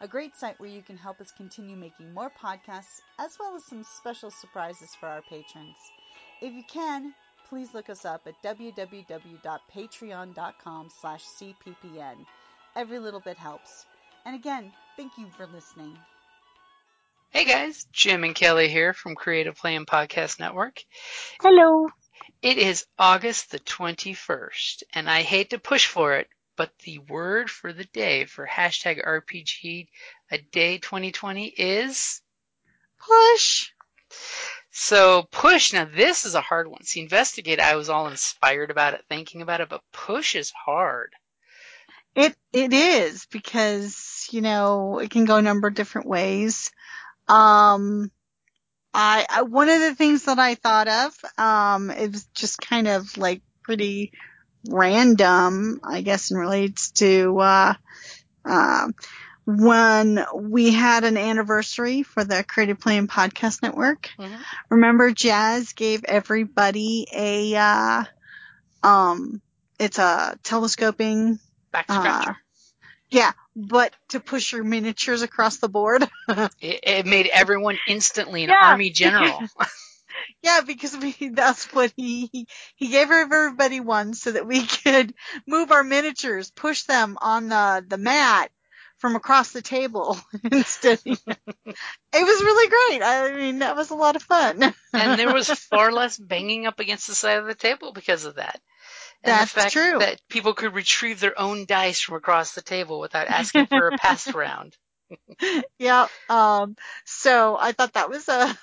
a great site where you can help us continue making more podcasts, as well as some special surprises for our patrons. If you can, please look us up at www.patreon.com/cppn. Every little bit helps. And again, thank you for listening. Hey guys, Jim and Kelly here from Creative Play and Podcast Network. Hello. It is August the 21st, and I hate to push for it, but the word for the day for hashtag RPG a day 2020 is push. So push, now this is a hard one. See, investigate, I was all inspired about it, thinking about it, but push is hard. It is, because, you know, it can go a number of different ways. I one of the things that I thought of, it was just kind of like pretty random, I guess, and relates to when we had an anniversary for the Creative Play and Podcast Network. Mm-hmm. Remember, Jazz gave everybody a it's a telescoping backscratcher. Yeah, but to push your miniatures across the board. It made everyone instantly an army general. Yeah, because that's what he gave everybody one so that we could move our miniatures, push them on the mat from across the table instead. It was really great. I mean, that was a lot of fun. And there was far less banging up against the side of the table because of that. And that's the fact true. That people could retrieve their own dice from across the table without asking for a pass round. Yeah. So I thought that was a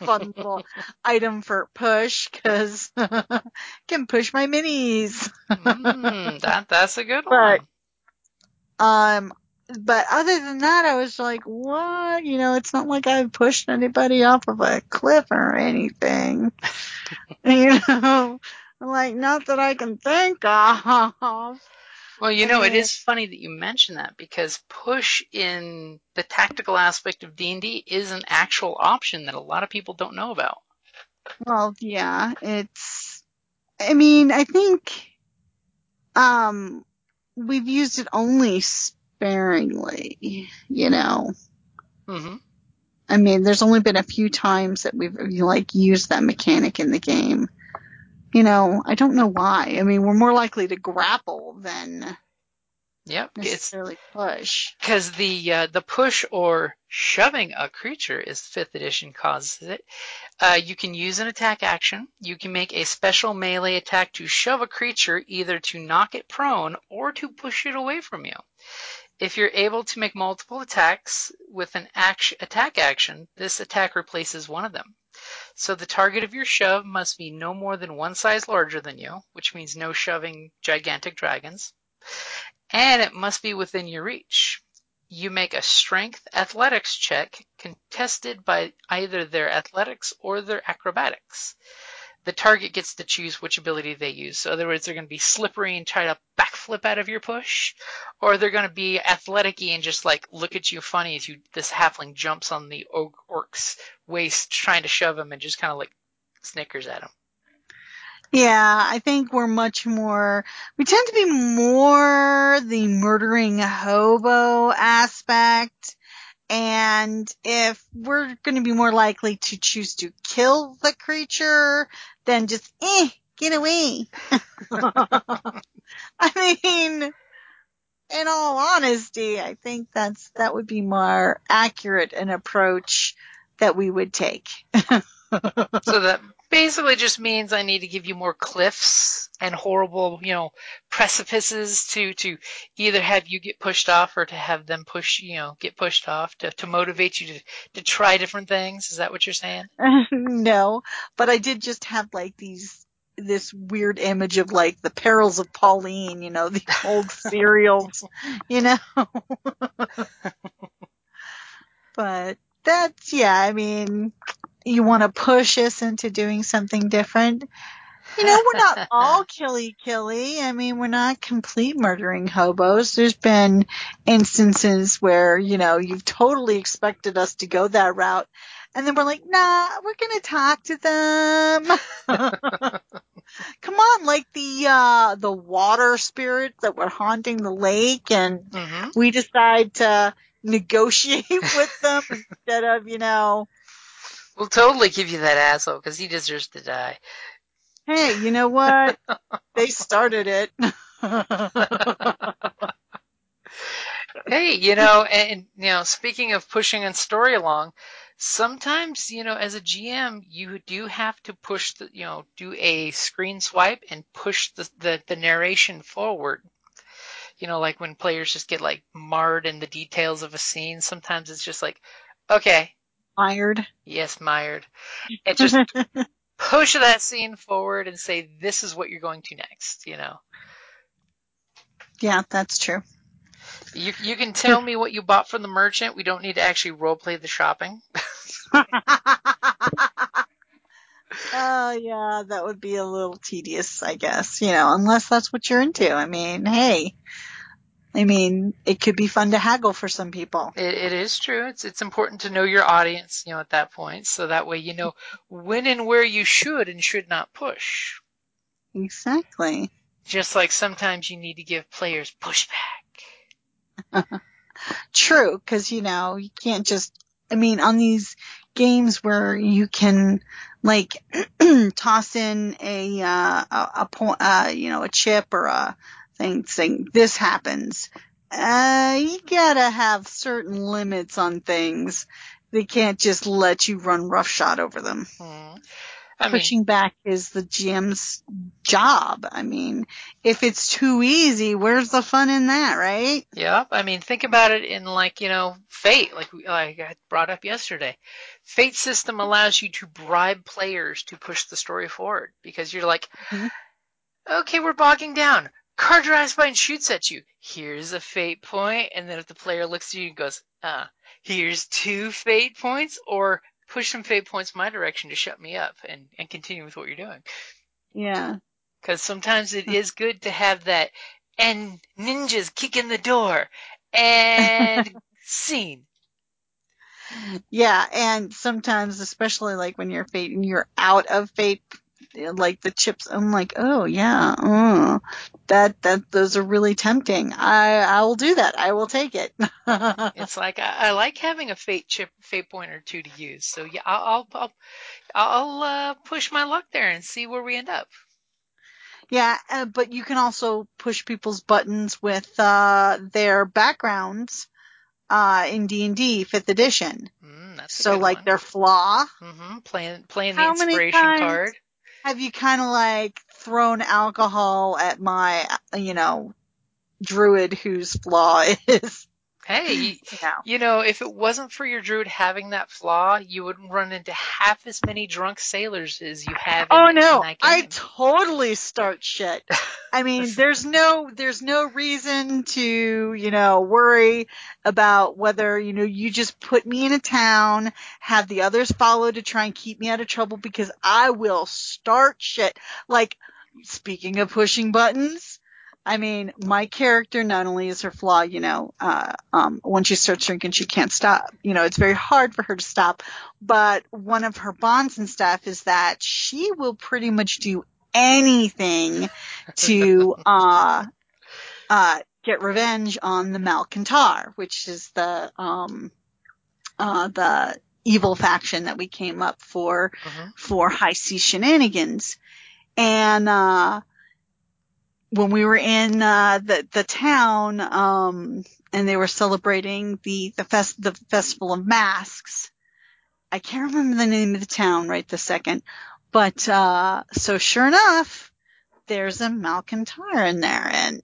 fun little item for push, because I can push my minis. That's a good one. But other than that, I was like, what? You know, it's not like I've pushed anybody off of a cliff or anything. You know? Like, not that I can think of. Well, you know, it is funny that you mention that, because push in the tactical aspect of D&D is an actual option that a lot of people don't know about. Well, yeah, I think we've used it only sparingly, you know. Mm-hmm. I mean, there's only been a few times that we've, like, used that mechanic in the game. You know, I don't know why. I mean, we're more likely to grapple than necessarily push. Because the push or shoving a creature is 5th edition causes it. You can use an attack action. You can make a special melee attack to shove a creature, either to knock it prone or to push it away from you. If you're able to make multiple attacks with an attack action, this attack replaces one of them. So the target of your shove must be no more than one size larger than you, which means no shoving gigantic dragons, and it must be within your reach. You make a strength athletics check contested by either their athletics or their acrobatics. The target gets to choose which ability they use. So in other words, they're going to be slippery and try to backflip out of your push, or they're going to be athletic-y and just like look at you funny as this halfling jumps on the orc's waist trying to shove him and just kind of like snickers at him. Yeah, I think we tend to be more the murdering hobo aspect. And if we're going to be more likely to choose to kill the creature than just, get away. I mean, in all honesty, I think that would be more accurate an approach that we would take. So that basically just means I need to give you more cliffs and horrible, precipices to either have you get pushed off or to have them push, get pushed off to motivate you to try different things. Is that what you're saying? No, but I did just have this weird image of the perils of Pauline, the old serials, But that's, you want to push us into doing something different. We're not all killy. We're not complete murdering hobos. There's been instances where, you've totally expected us to go that route. And then we're like, nah, we're going to talk to them. Come on, the water spirits that were haunting the lake. And we decide to negotiate with them instead of, We'll totally give you that asshole because he deserves to die. Hey, you know what? They started it. Hey, and speaking of pushing a story along, sometimes, as a GM, you do have to push do a screen swipe and push the narration forward. Like when players just get marred in the details of a scene, sometimes it's just okay. Mired. Yes, mired. And just push that scene forward and say, this is what you're going to next, Yeah, that's true. You can tell me what you bought from the merchant. We don't need to actually roleplay the shopping. Oh, yeah, that would be a little tedious, I guess, unless that's what you're into. Hey. It could be fun to haggle for some people. It is true. It's important to know your audience, at that point. So that way, when and where you should and should not push. Exactly. Just like sometimes you need to give players pushback. True, because, you can't just on these games where you can, toss in a chip or a saying this happens. You gotta have certain limits on things. They can't just let you run roughshod over them. Pushing back is the GM's job. If it's too easy, where's the fun in that, right? Yeah. Think about it in Fate, like I brought up yesterday. Fate system allows you to bribe players to push the story forward because you're okay, we're bogging down. Car drives by and shoots at you. Here's a fate point. And then if the player looks at you and goes, here's 2 fate points, or push some fate points my direction to shut me up and continue with what you're doing. Yeah. Because sometimes it is good to have that, and ninjas kick in the door, and scene. Yeah, and sometimes, especially when you're fate and you're out of fate, the chips, I'm like, oh yeah, those are really tempting. I will do that. I will take it. It's I like having a fate point or two to use. So yeah, I'll push my luck there and see where we end up. Yeah, but you can also push people's buttons with their backgrounds in D&D 5th edition. So one. Their flaw, playing the inspiration card. Have you thrown alcohol at my, druid whose flaw is? Hey, if it wasn't for your druid having that flaw, you would run into half as many drunk sailors as you have. In that game. I totally start shit. There's no reason to, worry about whether, you just put me in a town, have the others follow to try and keep me out of trouble, because I will start shit. Speaking of pushing buttons. My character, not only is her flaw, when she starts drinking, she can't stop. It's very hard for her to stop. But one of her bonds and stuff is that she will pretty much do anything to get revenge on the Malkantar, which is the evil faction that we came up for high sea shenanigans. And when we were in the town, and they were celebrating the Festival of Masks, I can't remember the name of the town right this second, But so sure enough, there's a Malkantar in there, and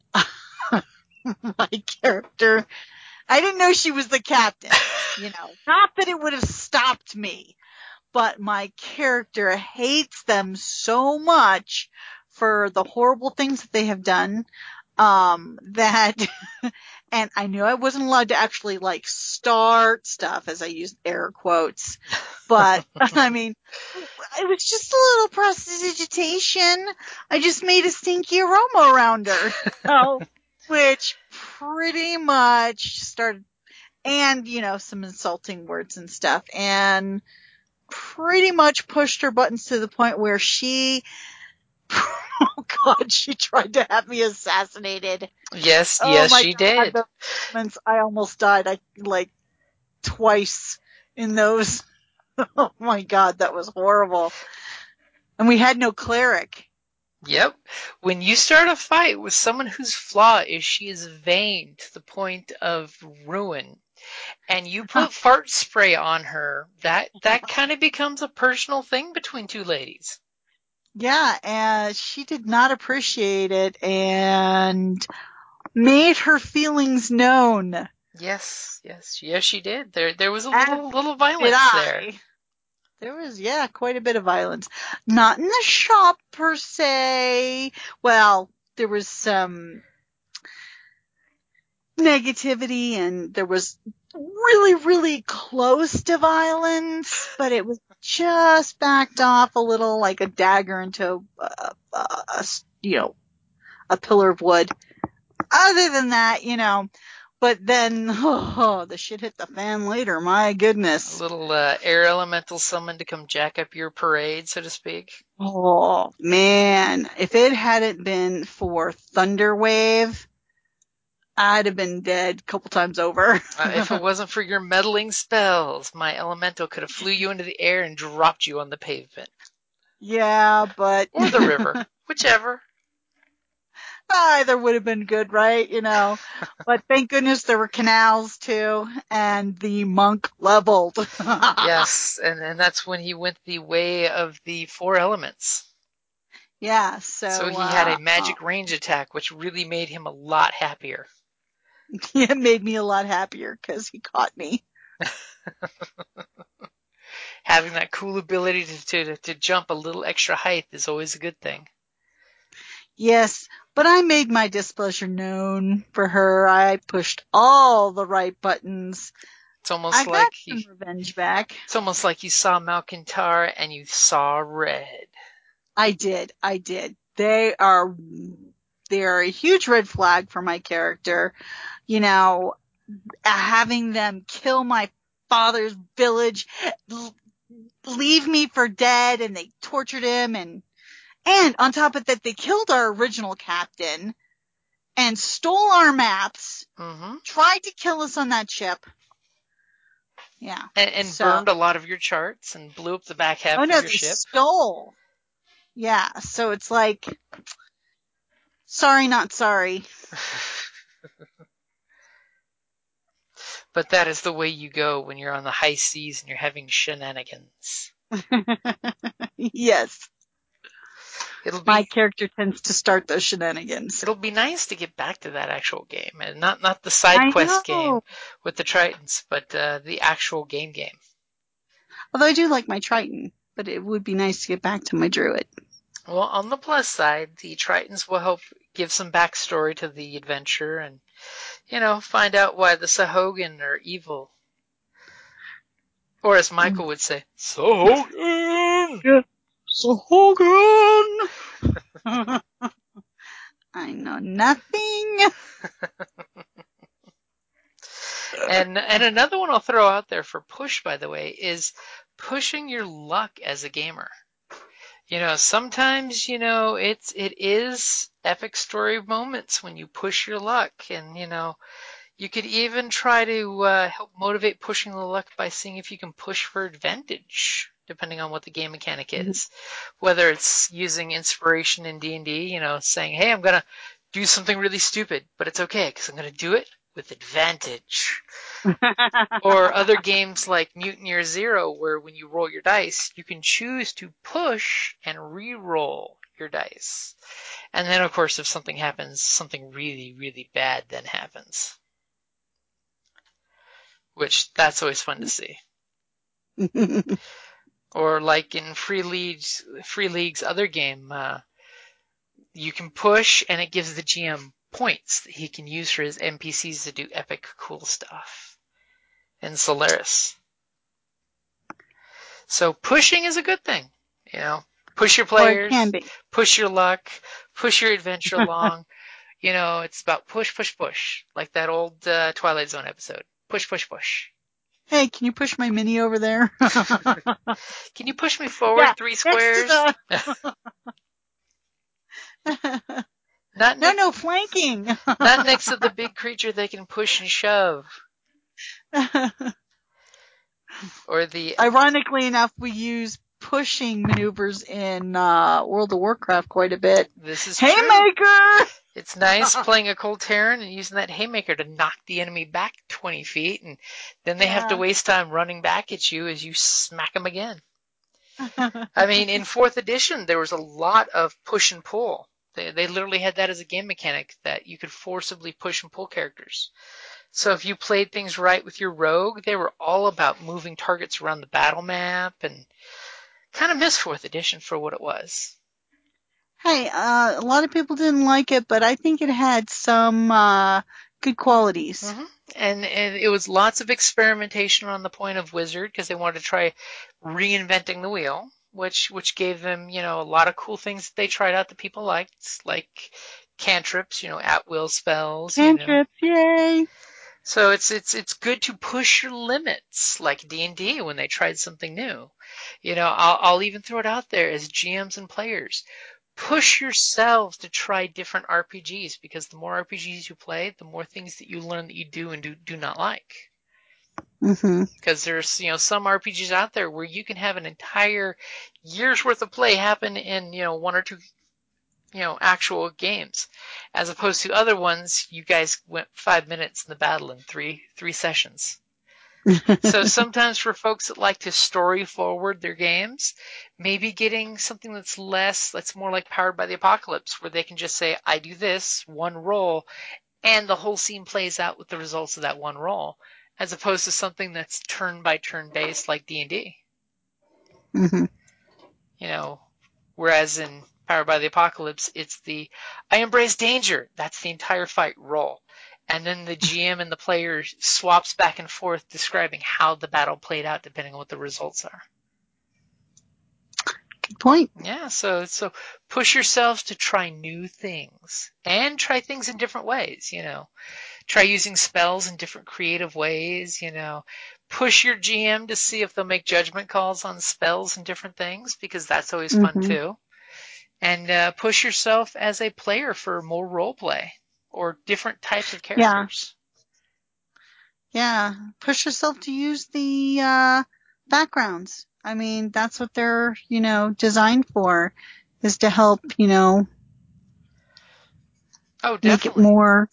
my character, I didn't know she was the captain, you know. Not that it would have stopped me, but my character hates them so much for the horrible things that they have done, that, and I knew I wasn't allowed to actually like start stuff, as I used air quotes, but I mean, it was just a little prestidigitation. I just made a stinky aroma around her, so, which pretty much started, and you know, some insulting words and stuff, and pretty much pushed her buttons to the point where she, oh God, she tried to have me assassinated. Yes, oh, yes, she God, did. Moments, I almost died. I like twice in those. Oh my God, that was horrible. And we had no cleric. Yep. When you start a fight with someone whose flaw is she is vain to the point of ruin, and you put fart spray on her, that kind of becomes a personal thing between two ladies. Yeah, and she did not appreciate it and made her feelings known. Yes, she did. There was a little violence there. There was, yeah, quite a bit of violence. Not in the shop, per se. Well, there was some negativity and there was really, really close to violence, but it was just backed off a little, like a dagger into a pillar of wood. Other than that, you know, but then the shit hit the fan later. My goodness. A little air elemental summon to come jack up your parade, so to speak. Oh man, if it hadn't been for Thunderwave, I'd have been dead a couple times over. If it wasn't for your meddling spells, my elemental could have flew you into the air and dropped you on the pavement. Yeah, but... or the river. Whichever. Either would have been good, right? You know. But thank goodness there were canals, too. And the monk leveled. Yes, and that's when he went the way of the four elements. Yeah, so he had a magic range attack, which really made him a lot happier. Yeah, it made me a lot happier because he caught me. Having that cool ability to jump a little extra height is always a good thing. Yes, but I made my displeasure known for her. I pushed all the right buttons. It's almost I got some revenge back. It's almost like you saw Malkantar and you saw red. I did. They are a huge red flag for my character. You know, having them kill my father's village, leave me for dead, and they tortured him, and on top of that, they killed our original captain and stole our maps, tried to kill us on that ship. Yeah. And burned a lot of your charts and blew up the back half of your ship. Oh, no, they stole. Yeah, so it's like, sorry, not sorry. But that is the way you go when you're on the high seas and you're having shenanigans. Yes. My character tends to start those shenanigans. It'll be nice to get back to that actual game, and not the side quest game with the Tritons, but the actual game. Although I do like my Triton, but it would be nice to get back to my Druid. Well, on the plus side, the Tritons will help give some backstory to the adventure and, you know, find out why the Sahogan are evil. Or as Michael would say, Sahogan! Yeah. Sahogan! I know nothing. And another one I'll throw out there for push, by the way, is pushing your luck as a gamer. You know, sometimes, you know, it is epic story moments when you push your luck, and you know, you could even try to help motivate pushing the luck by seeing if you can push for advantage, depending on what the game mechanic is. Whether it's using inspiration in D&D, you know, saying, hey, I'm gonna do something really stupid, but it's okay because I'm gonna do it with advantage. Or other games like Mutant Year Zero, where when you roll your dice, you can choose to push and re-roll your dice. And then, of course, if something happens, something really, really bad then happens. Which, that's always fun to see. Or like in Free League's other game, you can push and it gives the GM points that he can use for his NPCs to do epic cool stuff. In Solaris. So pushing is a good thing, you know. Push your players, push your luck, push your adventure along. You know, it's about push, push, push. Like that old Twilight Zone episode. Push, push, push. Hey, can you push my mini over there? Can you push me forward 3 squares? No, flanking. Not next to the big creature they can push and shove. Or the... Ironically enough, we use... pushing maneuvers in World of Warcraft quite a bit. This is Haymaker! It's nice playing a Cold Terran and using that Haymaker to knock the enemy back 20 feet, and then they have to waste time running back at you as you smack them again. I mean, in 4th edition, there was a lot of push and pull. They literally had that as a game mechanic, that you could forcibly push and pull characters. So if you played things right with your rogue, they were all about moving targets around the battle map, and kind of missed 4th edition for what it was. Hey, a lot of people didn't like it, but I think it had some good qualities. Mm-hmm. And it was lots of experimentation on the point of Wizard, because they wanted to try reinventing the wheel, which gave them, you know, a lot of cool things that they tried out that people liked, like cantrips, you know, at-will spells. Cantrips, you know. Yay! So it's good to push your limits, like D&D when they tried something new. You know, I'll even throw it out there as GMs and players. Push yourselves to try different RPGs, because the more RPGs you play, the more things that you learn that you do and do not like. Mm-hmm. Because there's, you know, some RPGs out there where you can have an entire year's worth of play happen in, you know, 1 or 2 you know, actual games, as opposed to other ones, you guys went 5 minutes in the battle in three sessions. So sometimes for folks that like to story forward their games, maybe getting something that's more like Powered by the Apocalypse, where they can just say, I do this, 1 roll, and the whole scene plays out with the results of that 1 roll, as opposed to something that's turn-by-turn based like D&D. Mm-hmm. You know, whereas in Powered by the Apocalypse, it's the, I embrace danger. That's the entire fight roll. And then the GM and the player swaps back and forth describing how the battle played out depending on what the results are. Good point. Yeah, so push yourselves to try new things and try things in different ways, you know. Try using spells in different creative ways, you know. Push your GM to see if they'll make judgment calls on spells and different things, because that's always fun too. And push yourself as a player for more role play or different types of characters. Yeah. Push yourself to use the backgrounds. I mean, that's what they're, you know, designed for, is to help, you know, make it more.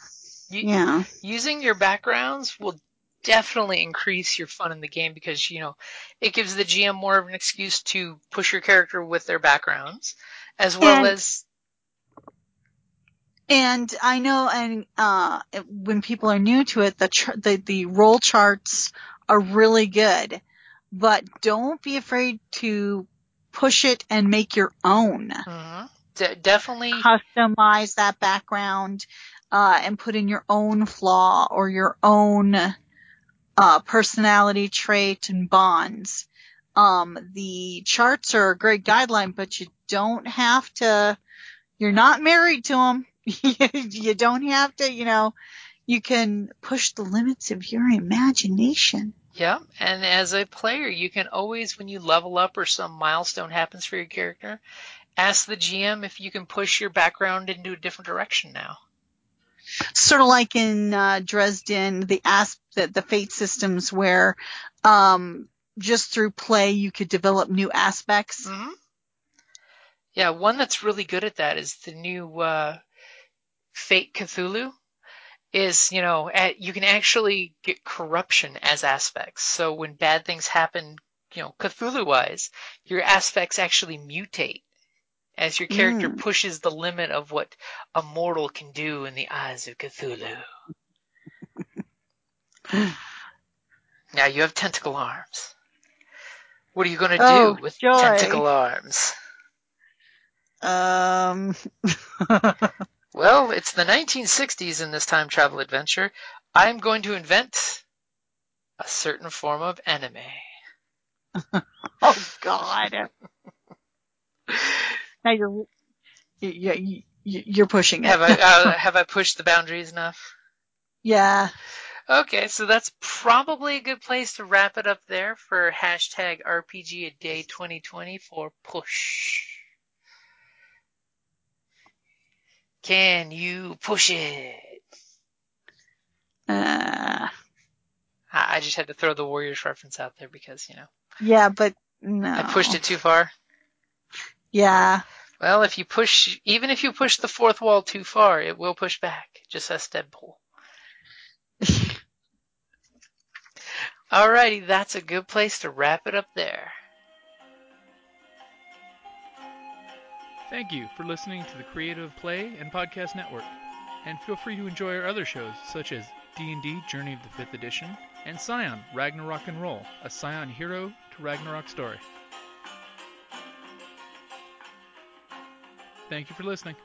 Using your backgrounds will definitely increase your fun in the game, because, you know, it gives the GM more of an excuse to push your character with their backgrounds. As well as... And I know when people are new to it, the roll charts are really good. But don't be afraid to push it and make your own. Mm-hmm. Definitely. Customize that background and put in your own flaw or your own personality trait and bonds. The charts are a great guideline, but you don't have to, you're not married to them. You don't have to, you know, you can push the limits of your imagination. Yeah. And as a player, you can always, when you level up or some milestone happens for your character, ask the GM if you can push your background into a different direction now. Sort of like in Dresden, the fate systems where, just through play, you could develop new aspects. Mm-hmm. Yeah, one that's really good at that is the new Fate Cthulhu. is, you know, you can actually get corruption as aspects. So when bad things happen, you know, Cthulhu-wise, your aspects actually mutate as your character pushes the limit of what a mortal can do in the eyes of Cthulhu. Now you have tentacle arms. What are you going to do with tentacle arms? Well, it's the 1960s in this time travel adventure. I'm going to invent a certain form of anime. Oh, God. Now you're pushing it. Have I pushed the boundaries enough? Yeah. Okay, so that's probably a good place to wrap it up there for #RPGAday2020 for push. Can you push it? I just had to throw the Warriors reference out there because, you know. Yeah, but no. I pushed it too far? Yeah. Well, even if you push the fourth wall too far, it will push back. Just as Deadpool. Alrighty, that's a good place to wrap it up there. Thank you for listening to the Creative Play and Podcast Network, and feel free to enjoy our other shows such as D&D Journey of the 5th Edition and Scion Ragnarok and Roll, a Scion hero to Ragnarok story. Thank you for listening.